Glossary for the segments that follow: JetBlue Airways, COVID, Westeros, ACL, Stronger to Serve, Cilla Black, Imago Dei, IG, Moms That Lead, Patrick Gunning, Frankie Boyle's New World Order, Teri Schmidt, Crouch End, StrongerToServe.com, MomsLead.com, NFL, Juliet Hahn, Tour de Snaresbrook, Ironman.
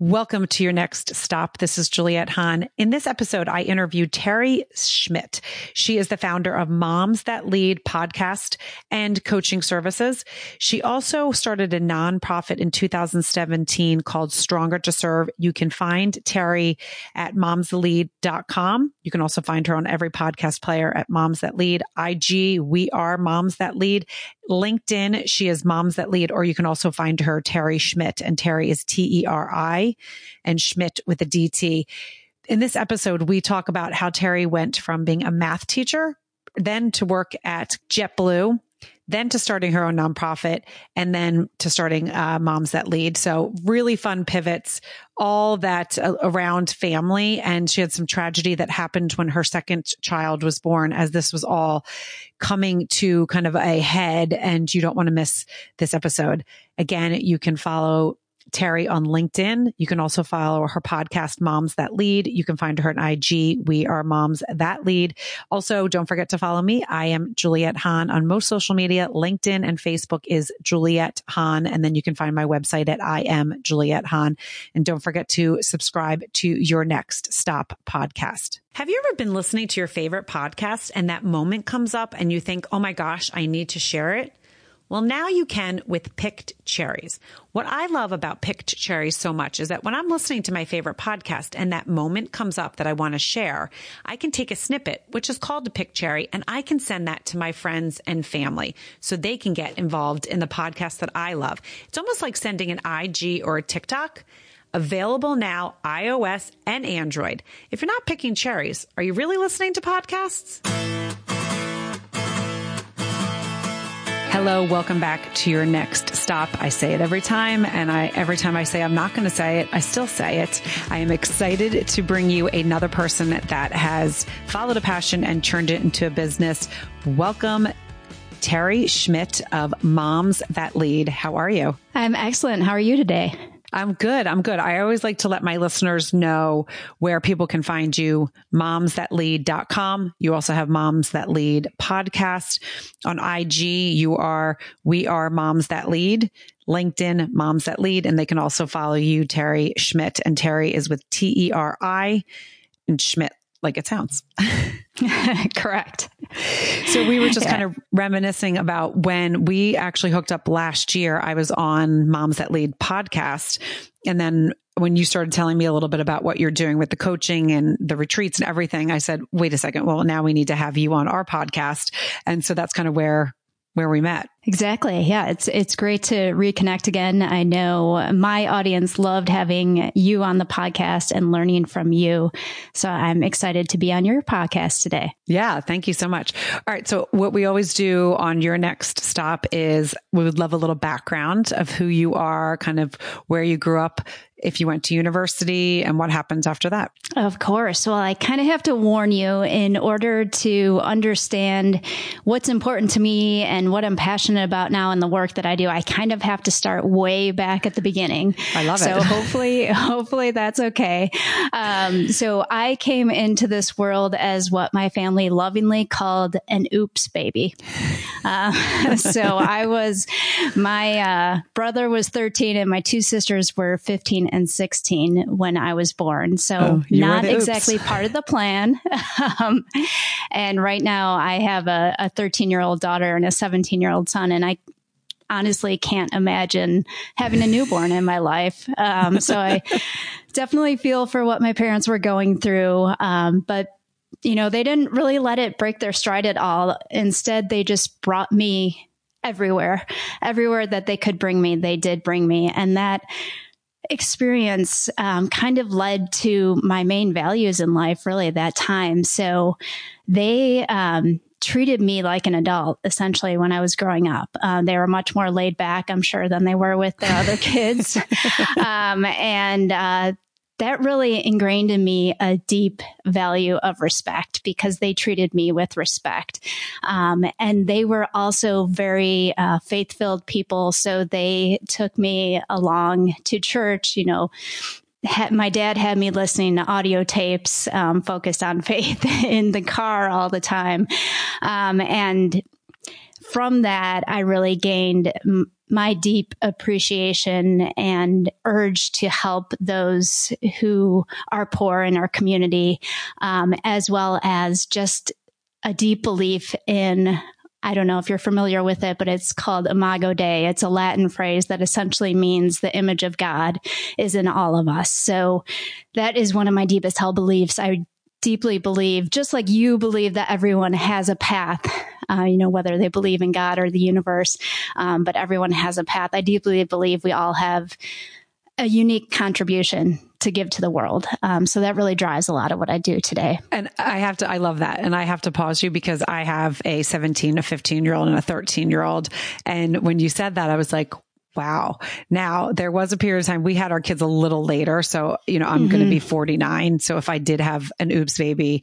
Welcome to your next stop. This is Juliet Hahn. In this episode, I interviewed Teri Schmidt. She is the founder of Moms That Lead podcast and coaching services. She also started a nonprofit in 2017 called Stronger to Serve. You can find Teri at MomsLead.com. You can also find her on every podcast player at Moms That Lead, IG, We Are Moms That Lead, LinkedIn, she is Moms That Lead, or you can also find her, Teri Schmidt, and Teri is T-E-R-I. And Schmidt with a DT. In this episode, we talk about how Teri went from being a math teacher, then to work at JetBlue, then to starting her own nonprofit, and then to starting Moms That Lead. So really fun pivots, all that around family. And she had some tragedy that happened when her second child was born, as this was all coming to kind of a head. And you don't want to miss this episode. Again, you can follow Teri on LinkedIn. You can also follow her podcast, Moms That Lead. You can find her on IG. We Are Moms That Lead. Also, don't forget to follow me. I am Juliet Hahn on most social media. LinkedIn and Facebook is Juliet Hahn. And then you can find my website at I Am Juliet Hahn. And don't forget to subscribe to Your Next Stop podcast. Have you ever been listening to your favorite podcast and that moment comes up and you think, oh my gosh, I need to share it? Well, now you can with Picked Cherries. What I love about Picked Cherries so much is that when I'm listening to my favorite podcast and that moment comes up that I want to share, I can take a snippet, which is called a Picked Cherry, and I can send that to my friends and family so they can get involved in the podcast that I love. It's almost like sending an IG or a TikTok. Available now, iOS and Android. If you're not picking cherries, are you really listening to podcasts? Hello, welcome back to Your Next Stop. I say it every time, and every time I say I'm not going to say it, I still say it. I am excited to bring you another person that has followed a passion and turned it into a business. Welcome, Teri Schmidt of Moms That Lead. How are you? I'm excellent. How are you today? I'm good. I always like to let my listeners know where people can find you. MomsThatLead.com. You also have Moms That Lead podcast. On IG, We Are Moms That Lead. LinkedIn, Moms That Lead. And they can also follow you, Teri Schmidt. And Teri is with T-E-R-I and Schmidt, like it sounds. Correct. So we were just kind of reminiscing about when we actually hooked up last year. I was on Moms That Lead podcast. And then when you started telling me a little bit about what you're doing with the coaching and the retreats and everything, I said, wait a second, well, now we need to have you on our podcast. And so that's kind of where we met. Exactly. Yeah. It's great to reconnect again. I know my audience loved having you on the podcast and learning from you. So I'm excited to be on your podcast today. Yeah. Thank you so much. All right. So what we always do on Your Next Stop is we would love a little background of who you are, kind of where you grew up, if you went to university, and what happens after that. Of course. Well, I kind of have to warn you, in order to understand what's important to me and what I'm passionate about now in the work that I do, I kind of have to start way back at the beginning. I love it. So hopefully that's okay. So I came into this world as what my family lovingly called an oops baby. My brother was 13 and my two sisters were 15 and 16 when I was born. So not exactly part of the plan. And right now I have a 13-year-old daughter and a 17-year-old son. And I honestly can't imagine having a newborn in my life. So I definitely feel for what my parents were going through. But, you know, they didn't really let it break their stride at all. Instead, they just brought me everywhere that they could bring me. They did bring me. And that experience kind of led to my main values in life, really, at that time. So they treated me like an adult, essentially, when I was growing up. They were much more laid back, I'm sure, than they were with their other kids. That really ingrained in me a deep value of respect, because they treated me with respect. And they were also very faith-filled people. So they took me along to church, you know. My dad had me listening to audio tapes focused on faith in the car all the time. And from that, I really gained my deep appreciation and urge to help those who are poor in our community, as well as just a deep belief in, I don't know if you're familiar with it, but it's called Imago Dei. It's a Latin phrase that essentially means the image of God is in all of us. So that is one of my deepest held beliefs. I deeply believe, just like you believe that everyone has a path, whether they believe in God or the universe, but everyone has a path. I deeply believe we all have a unique contribution to give to the world. So that really drives a lot of what I do today. And I love that. And I have to pause you because I have a 17, a 15-year-old and a 13-year-old. And when you said that, I was like, wow. Now, there was a period of time we had our kids a little later. So, I'm mm-hmm. going to be 49. So if I did have an oops baby,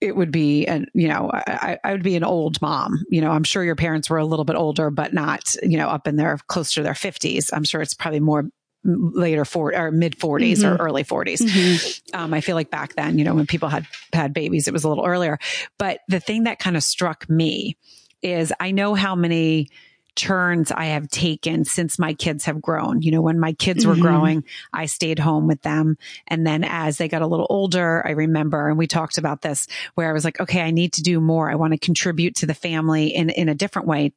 it would be, I would be an old mom. I'm sure your parents were a little bit older, but not, up in their close to their 50s. I'm sure it's probably more later 40 or mid 40s mm-hmm. or early 40s. Mm-hmm. I feel like back then, when people had babies, it was a little earlier. But the thing that kind of struck me is I know how many turns I have taken since my kids have grown. When my kids were mm-hmm. growing, I stayed home with them. And then as they got a little older, I remember, and we talked about this, where I was like, okay, I need to do more. I want to contribute to the family in a different way,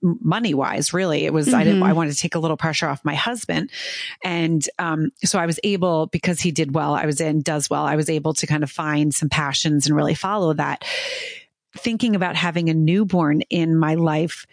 money wise, really. It was, mm-hmm. I wanted to take a little pressure off my husband. And so I was able, because he did well, I was able to kind of find some passions and really follow that. Thinking about having a newborn in my life,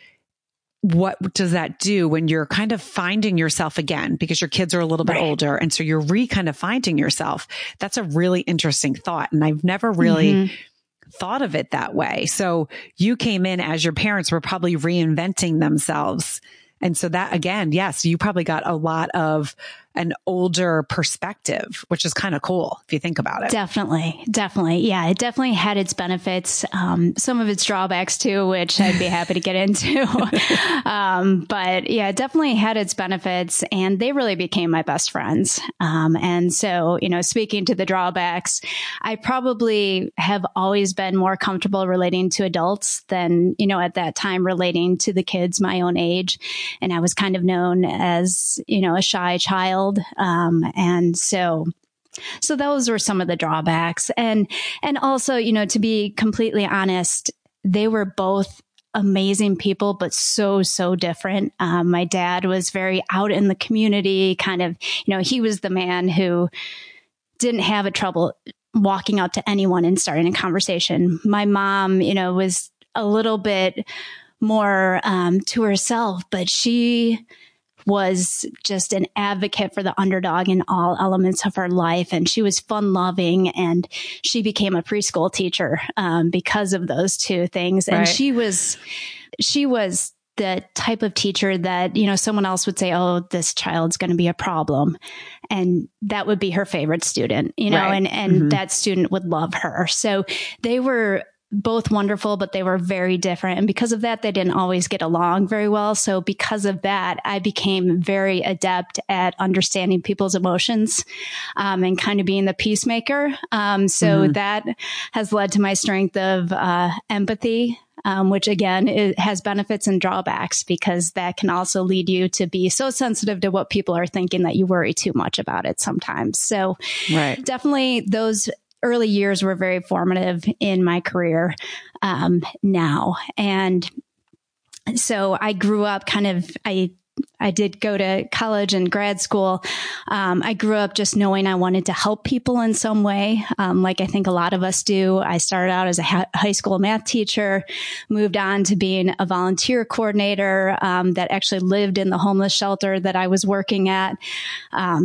what does that do when you're kind of finding yourself again, because your kids are a little bit right. older. And so you're kind of finding yourself. That's a really interesting thought. And I've never really mm-hmm. thought of it that way. So you came in as your parents were probably reinventing themselves. And so that, again, yes, you probably got a lot of an older perspective, which is kind of cool if you think about it. Definitely. Yeah, it definitely had its benefits, some of its drawbacks too, which I'd be happy to get into. But yeah, it definitely had its benefits, and they really became my best friends. And so, speaking to the drawbacks, I probably have always been more comfortable relating to adults than, at that time relating to the kids my own age. And I was kind of known as, a shy child. And so those were some of the drawbacks. And also, to be completely honest, they were both amazing people, but so different. My dad was very out in the community, kind of, he was the man who didn't have a trouble walking up to anyone and starting a conversation. My mom, was a little bit more to herself, but she was just an advocate for the underdog in all elements of her life. And she was fun loving, and she became a preschool teacher because of those two things. And right. she was the type of teacher that, someone else would say, oh, this child's going to be a problem. And that would be her favorite student, right. and mm-hmm. that student would love her. So they were both wonderful, but they were very different. And because of that, they didn't always get along very well. So because of that, I became very adept at understanding people's emotions, and kind of being the peacemaker. So mm-hmm. that has led to my strength of empathy, which again, it has benefits and drawbacks, because that can also lead you to be so sensitive to what people are thinking that you worry too much about it sometimes. So right. definitely those early years were very formative in my career now. And so I grew up kind of, I did go to college and grad school. I grew up just knowing I wanted to help people in some way, like I think a lot of us do. I started out as a high school math teacher, moved on to being a volunteer coordinator that actually lived in the homeless shelter that I was working at.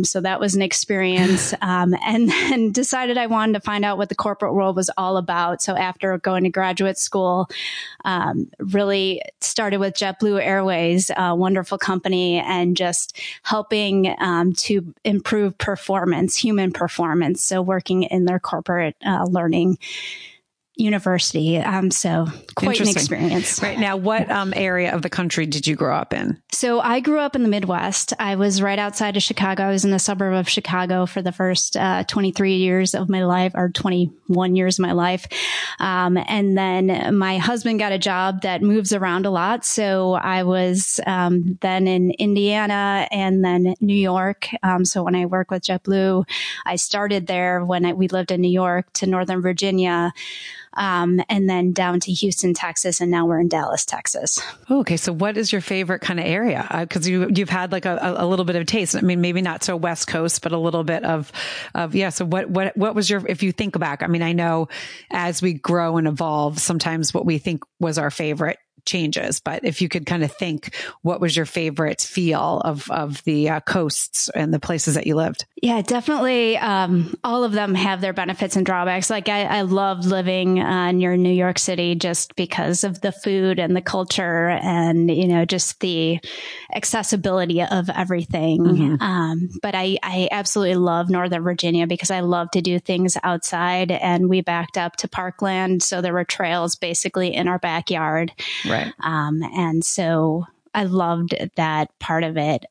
So that was an experience. And then decided I wanted to find out what the corporate world was all about. So after going to graduate school, really started with JetBlue Airways, a wonderful company, and just helping to improve performance, human performance. So working in their corporate learning university. So quite an experience. Right. Now, what area of the country did you grow up in? So I grew up in the Midwest. I was right outside of Chicago. I was in the suburb of Chicago for the first 23 years of my life, or 21 years of my life. And then my husband got a job that moves around a lot. So I was then in Indiana and then New York. So when I work with JetBlue, I started there when we lived in New York, to Northern Virginia, and then down to Houston, Texas, and now we're in Dallas, Texas. Oh, okay. So what is your favorite kind of area? Because you've had like a little bit of taste. I mean, maybe not so West Coast, but a little bit of yeah. So what was your, if you think back, I mean, I know as we grow and evolve, sometimes what we think was our favorite changes, but if you could kind of think, what was your favorite feel of the coasts and the places that you lived? Yeah, definitely. All of them have their benefits and drawbacks. Like I loved living near New York City just because of the food and the culture and, you know, just the accessibility of everything. Mm-hmm. But I absolutely love Northern Virginia because I love to do things outside, and we backed up to parkland. So there were trails basically in our backyard. Right. And so I loved that part of it.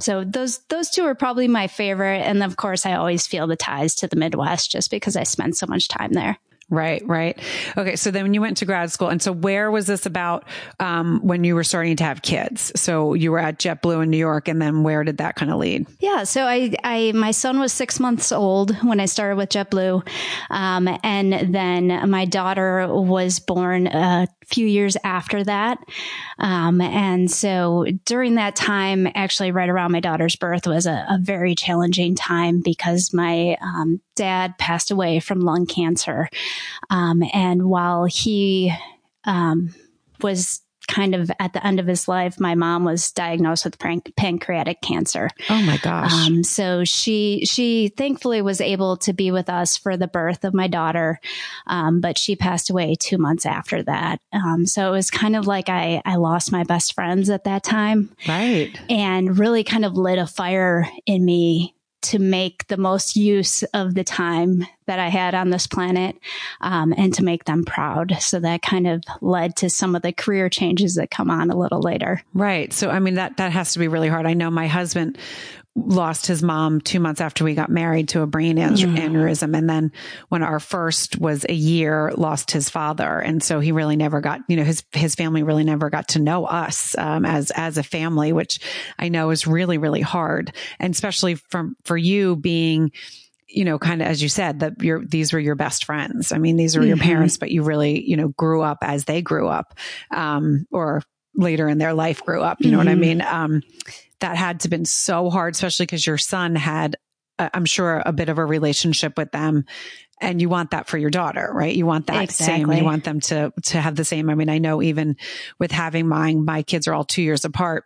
So those two are probably my favorite. And of course, I always feel the ties to the Midwest just because I spend so much time there. Right. Right. Okay. So then when you went to grad school, and so where was this about when you were starting to have kids? So you were at JetBlue in New York, and then where did that kind of lead? Yeah. So my son was 6 months old when I started with JetBlue. And then my daughter was born few years after that. And so during that time, actually right around my daughter's birth, was a very challenging time because my dad passed away from lung cancer. And while he was kind of at the end of his life, my mom was diagnosed with pancreatic cancer. Oh my gosh. So she thankfully was able to be with us for the birth of my daughter. But she passed away 2 months after that. So it was kind of like I lost my best friends at that time. Right. And really kind of lit a fire in me to make the most use of the time that I had on this planet, and to make them proud. So that kind of led to some of the career changes that come on a little later. Right. So, I mean, that has to be really hard. I know my husband lost his mom 2 months after we got married to a brain aneurysm. And then when our first was a year, lost his father. And so he really never got, you know, his family really never got to know us, as a family, which I know is really, really hard. And especially for you being, you know, kind of, as you said, that these were your best friends. I mean, these were your parents, but you really, you know, grew up as they grew up, or later in their life grew up, you know what I mean? That had to have been so hard, especially because your son had, I'm sure, a bit of a relationship with them. And you want that for your daughter, right? You want that same, you want them to have the same. I mean, I know even with having mine, my kids are all 2 years apart.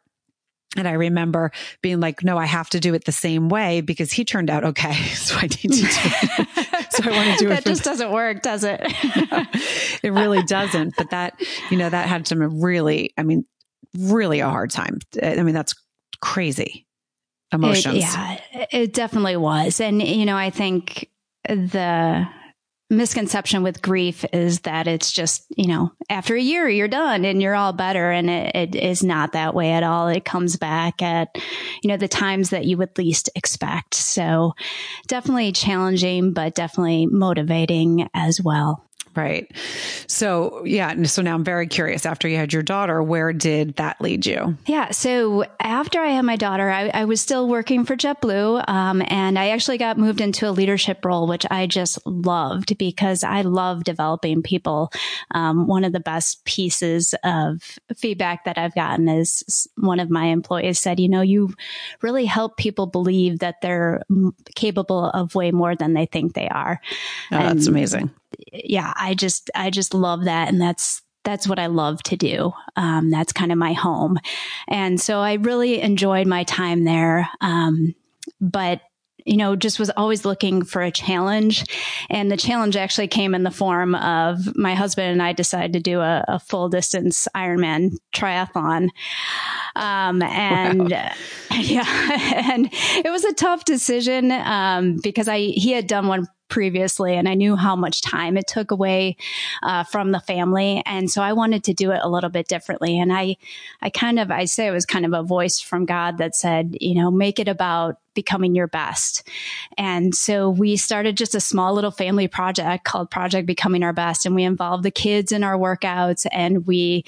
And I remember being like, no, I have to do it the same way because he turned out okay. So I need to do it. So I want to do it. That just doesn't work, does it? No, it really doesn't. But that, you know, that had some really, I mean, really a hard time. I mean, that's crazy emotions. It definitely was. And, you know, I think the misconception with grief is that it's just, you know, after a year, you're done and you're all better. And it is not that way at all. It comes back at, you know, the times that you would least expect. So definitely challenging, but definitely motivating as well. Right. So, yeah. So now I'm very curious, after you had your daughter, where did that lead you? Yeah. So after I had my daughter, I was still working for JetBlue. And I actually got moved into a leadership role, which I just loved because I love developing people. One of the best pieces of feedback that I've gotten is one of my employees said, you know, you really help people believe that they're capable of way more than they think they are. Oh, that's amazing. Yeah, I just love that. And that's what I love to do. That's kind of my home. And so I really enjoyed my time there. But, you know, just was always looking for a challenge. And the challenge actually came in the form of my husband and I decided to do a full distance Ironman triathlon. Yeah, and it was a tough decision because he had done one previously, and I knew how much time it took away from the family. And so I wanted to do it a little bit differently. And I say it was kind of a voice from God that said, you know, make it about becoming your best. And so we started just a small little family project called Project Becoming Our Best. And we involved the kids in our workouts, and we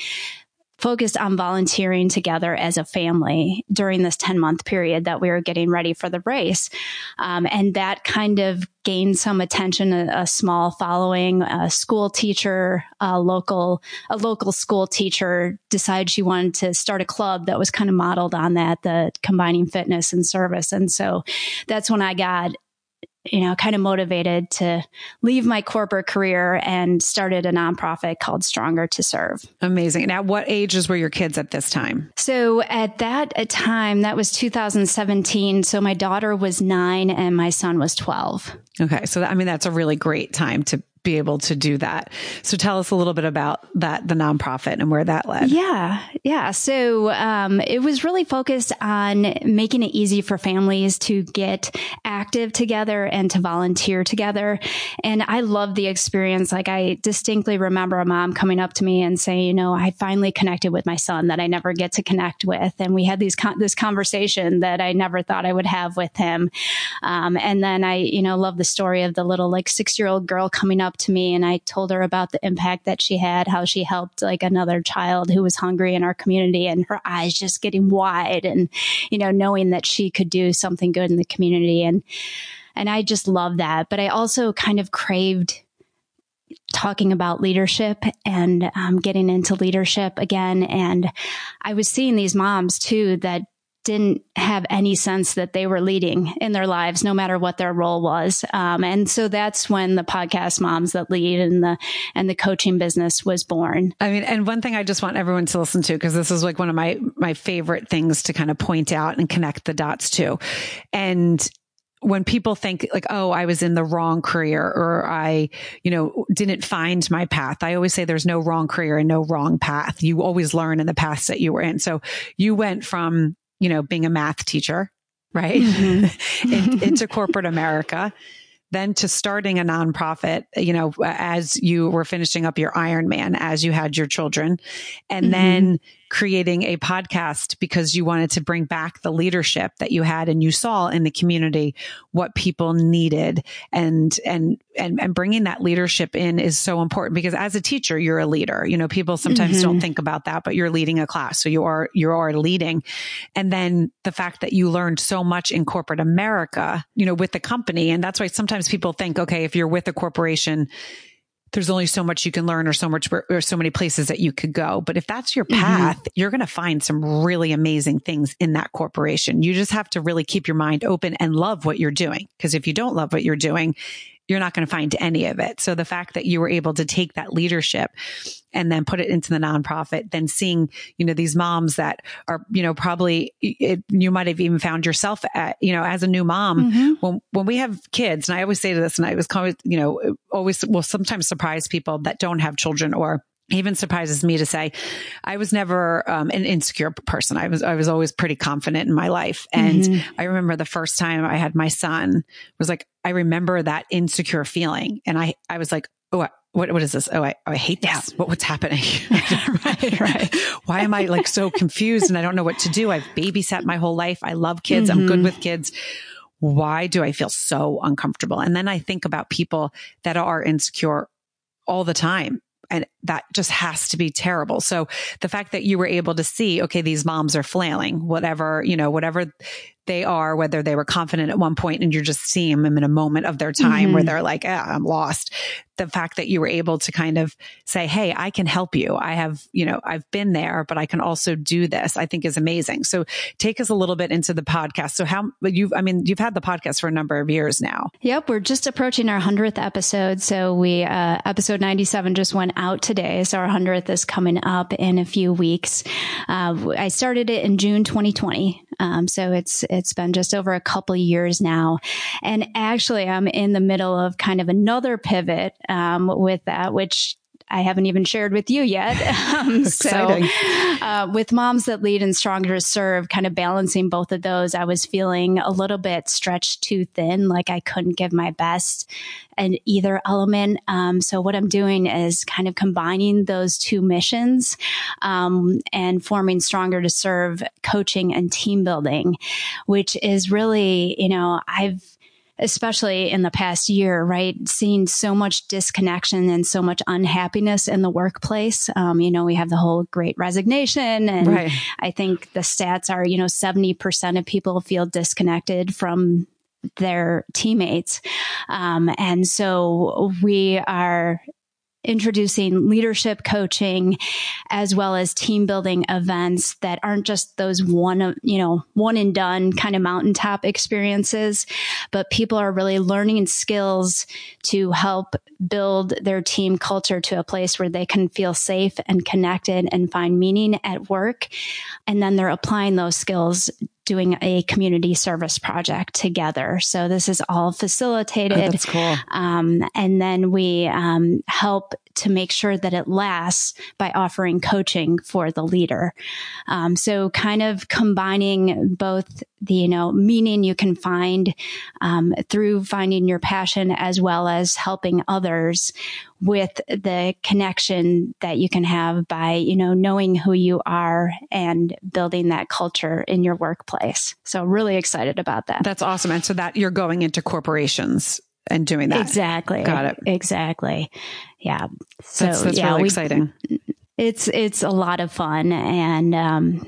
focused on volunteering together as a family during this 10-month period that we were getting ready for the race. And that kind of gained some attention, a small following. A local school teacher decided she wanted to start a club that was kind of modeled on that, the combining fitness and service. And so that's when I got, you know, kind of motivated to leave my corporate career and started a nonprofit called Stronger to Serve. Amazing. And at what ages were your kids at this time? So at that time, that was 2017. So my daughter was 9 and my son was 12. Okay. So I mean, that's a really great time to be able to do that. So tell us a little bit about that, the nonprofit, and where that led. Yeah. So it was really focused on making it easy for families to get active together and to volunteer together. And I love the experience. Like, I distinctly remember a mom coming up to me and saying, you know, I finally connected with my son that I never get to connect with. And we had this conversation that I never thought I would have with him. And then I, you know, love the story of the little 6-year-old girl coming up to me, and I told her about the impact that she had, how she helped another child who was hungry in our community, and her eyes just getting wide, and, you know, knowing that she could do something good in the community. And I just love that. But I also kind of craved talking about leadership and getting into leadership again. And I was seeing these moms too that didn't have any sense that they were leading in their lives, no matter what their role was. And so that's when the podcast Moms That Lead and the coaching business was born. I mean, and one thing I just want everyone to listen to, because this is one of my favorite things to kind of point out and connect the dots to. And when people think oh, I was in the wrong career, or I, you know, didn't find my path, I always say there's no wrong career and no wrong path. You always learn in the paths that you were in. So you went from, you know, being a math teacher, right? Mm-hmm. into corporate America, then to starting a nonprofit, you know, as you were finishing up your Ironman, as you had your children, and mm-hmm. then creating a podcast because you wanted to bring back the leadership that you had and you saw in the community, what people needed, and bringing that leadership in is so important, because as a teacher, you're a leader. You know, people sometimes mm-hmm. don't think about that, but you're leading a class. So you are leading. And then the fact that you learned so much in corporate America, you know, with the company. And that's why sometimes people think, okay, if you're with a corporation, there's only so much you can learn, or so many places that you could go. But if that's your path, mm-hmm. you're going to find some really amazing things in that corporation. You just have to really keep your mind open and love what you're doing. Because if you don't love what you're doing, you're not going to find any of it. So the fact that you were able to take that leadership and then put it into the nonprofit, then seeing, you know, these moms that are, you know, probably you might have even found yourself at, you know, as a new mom, mm-hmm. when we have kids, and I always say to this, and I was, you know, always will sometimes surprise people that don't have children, or even surprises me to say, I was never an insecure person. I was always pretty confident in my life. And mm-hmm. I remember the first time I had my son, was like, I remember that insecure feeling. And I was like, oh, what is this? Oh, I hate this. Yeah. What's happening? right. Why am I so confused? And I don't know what to do. I've babysat my whole life. I love kids. Mm-hmm. I'm good with kids. Why do I feel so uncomfortable? And then I think about people that are insecure all the time. And that just has to be terrible. So the fact that you were able to see, okay, these moms are flailing, whatever they are, whether they were confident at one point and you're just seeing them in a moment of their time mm-hmm. where they're like, I'm lost. The fact that you were able to kind of say, hey, I can help you. I have, you know, I've been there, but I can also do this, I think is amazing. So take us a little bit into the podcast. So you've had the podcast for a number of years now. Yep. We're just approaching our 100th episode. So we, episode 97 just went out today. So our 100th is coming up in a few weeks. I started it in June, 2020. So it's been just over a couple of years now. And actually, I'm in the middle of kind of another pivot with that, which I haven't even shared with you yet. With Moms That Lead and Stronger to Serve, kind of balancing both of those, I was feeling a little bit stretched too thin, like I couldn't give my best in either element. So what I'm doing is kind of combining those two missions and forming Stronger to Serve coaching and team building, which is really, you know, I've, especially in the past year, right, seeing so much disconnection and so much unhappiness in the workplace. You know, we have the whole great resignation, and right. I think the stats are, you know, 70% of people feel disconnected from their teammates. And so we are introducing leadership coaching as well as team building events that aren't just those one and done kind of mountaintop experiences, but people are really learning skills to help build their team culture to a place where they can feel safe and connected and find meaning at work. And then they're applying those skills doing a community service project together. So this is all facilitated. Oh, that's cool. And then we help to make sure that it lasts by offering coaching for the leader. So kind of combining both the, you know, meaning you can find through finding your passion as well as helping others with the connection that you can have by, you know, knowing who you are and building that culture in your workplace. So really excited about that. That's awesome. And so that you're going into corporations and doing that. Exactly. Got it. Exactly. Yeah. So that's really exciting. It's a lot of fun. And,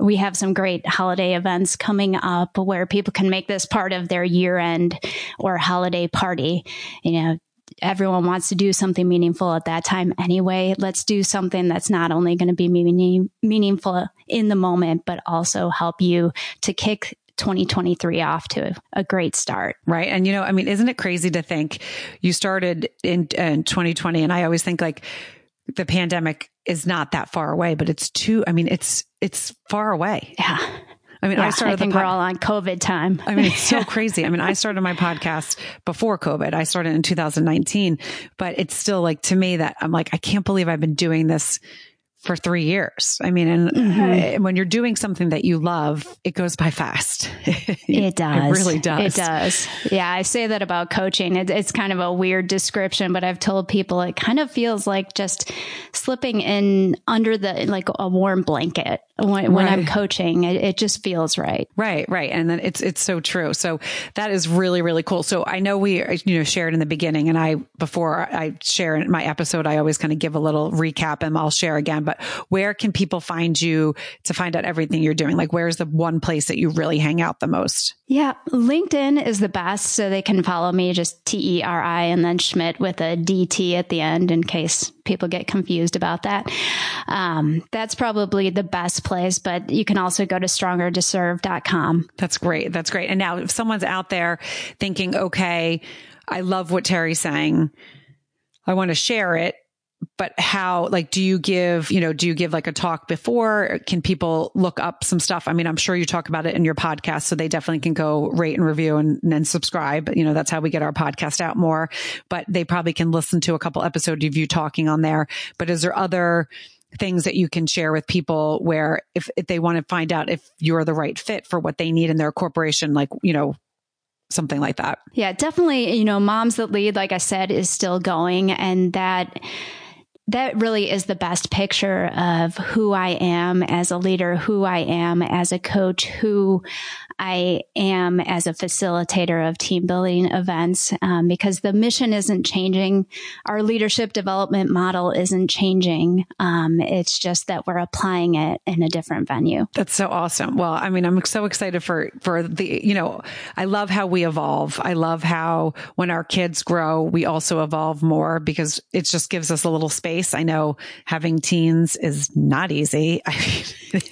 we have some great holiday events coming up where people can make this part of their year-end or holiday party. You know, everyone wants to do something meaningful at that time anyway. Let's do something that's not only going to be meaningful in the moment, but also help you to kick 2023 off to a great start. Right. And, you know, I mean, isn't it crazy to think you started in 2020? And I always think like the pandemic is not that far away, but it's far away. Yeah. I mean, yeah, I think we're all on COVID time. I mean, it's so crazy. I mean, I started my podcast before COVID. I started in 2019, but it's still like, to me, that I'm like, I can't believe I've been doing this for 3 years. I mean, and when you're doing something that you love, it goes by fast. It does. It really does. It does. Yeah. I say that about coaching. It's kind of a weird description, but I've told people it kind of feels like just slipping in under the, like a warm blanket when I'm coaching. It just feels right. Right. Right. And then it's so true. So that is really, really cool. So I know we, you know, shared in the beginning, and before I share in my episode, I always kind of give a little recap, and I'll share again. But where can people find you to find out everything you're doing? Like, where's the one place that you really hang out the most? Yeah. LinkedIn is the best. So they can follow me, just Teri and then Schmidt with a DT at the end in case people get confused about that. That's probably the best place, but you can also go to StrongerToServe.com. That's great. That's great. And now if someone's out there thinking, okay, I love what Teri's saying, I want to share it, but how, like, do you give like a talk before? Can people look up some stuff? I mean, I'm sure you talk about it in your podcast, so they definitely can go rate and review and subscribe. You know, that's how we get our podcast out more, but they probably can listen to a couple episodes of you talking on there. But is there other things that you can share with people where if they want to find out if you're the right fit for what they need in their corporation, like, you know, something like that? Yeah, definitely. You know, Moms That Lead, like I said, is still going, and that really is the best picture of who I am as a leader, who I am as a coach, who I am as a facilitator of team building events, because the mission isn't changing. Our leadership development model isn't changing. It's just that we're applying it in a different venue. That's so awesome. Well, I mean, I'm so excited for the, you know, I love how we evolve. I love how when our kids grow, we also evolve more, because it just gives us a little space. I know having teens is not easy. I mean,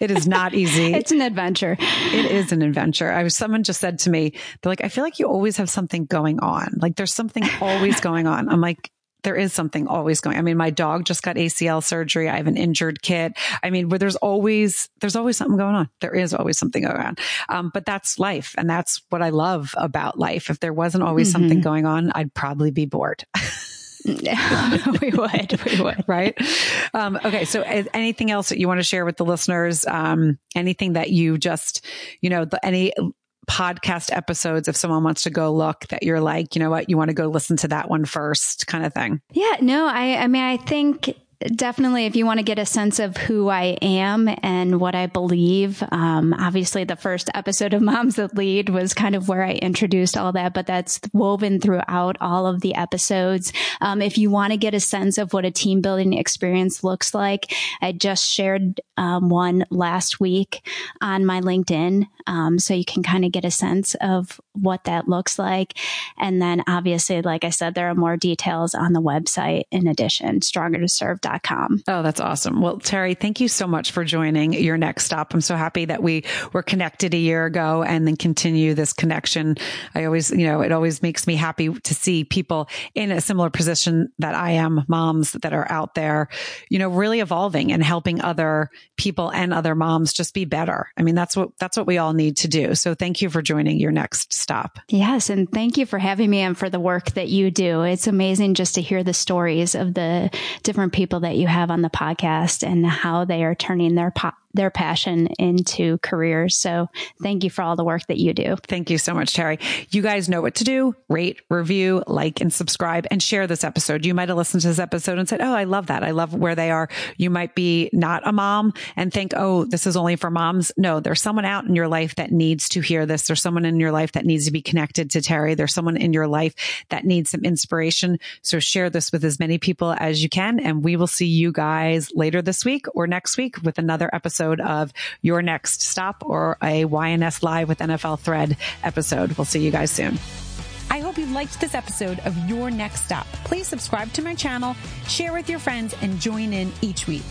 it is not easy. It's an adventure. It is an adventure. Someone just said to me, they're like, I feel like you always have something going on. Like, there's something always going on. I'm like, there is something always going on. I mean, my dog just got ACL surgery. I have an injured kid. I mean, where there's always something going on. There is always something going on. But that's life. And that's what I love about life. If there wasn't always something going on, I'd probably be bored. We would. Right. Okay. So anything else that you want to share with the listeners? Anything that you just, any podcast episodes, if someone wants to go look that you're like, you know what, you want to go listen to that one first kind of thing. Yeah, no, I think definitely if you want to get a sense of who I am and what I believe, obviously the first episode of Moms That Lead was kind of where I introduced all that, but that's woven throughout all of the episodes. If you want to get a sense of what a team building experience looks like, I just shared one last week on my LinkedIn. So you can kind of get a sense of what that looks like. And then obviously, like I said, there are more details on the website in addition, StrongerToServe.com. Oh, that's awesome. Well, Teri, thank you so much for joining Your Next Stop. I'm so happy that we were connected a year ago and then continue this connection. I always, it always makes me happy to see people in a similar position that I am, moms that are out there, really evolving and helping other people and other moms just be better. I mean, that's what we all need to do. So thank you for joining Your Next Stop. Yes. And thank you for having me and for the work that you do. It's amazing just to hear the stories of the different people that you have on the podcast and how they are turning their passion into careers. So thank you for all the work that you do. Thank you so much, Teri. You guys know what to do. Rate, review, like, and subscribe, and share this episode. You might have listened to this episode and said, oh, I love that. I love where they are. You might be not a mom and think, oh, this is only for moms. No, there's someone out in your life that needs to hear this. There's someone in your life that needs to be connected to Teri. There's someone in your life that needs some inspiration. So share this with as many people as you can. And we will see you guys later this week or next week with another episode of Your Next Stop or a YNS Live with NFL Thread episode. We'll see you guys soon. I hope you liked this episode of Your Next Stop. Please subscribe to my channel, share with your friends, and join in each week.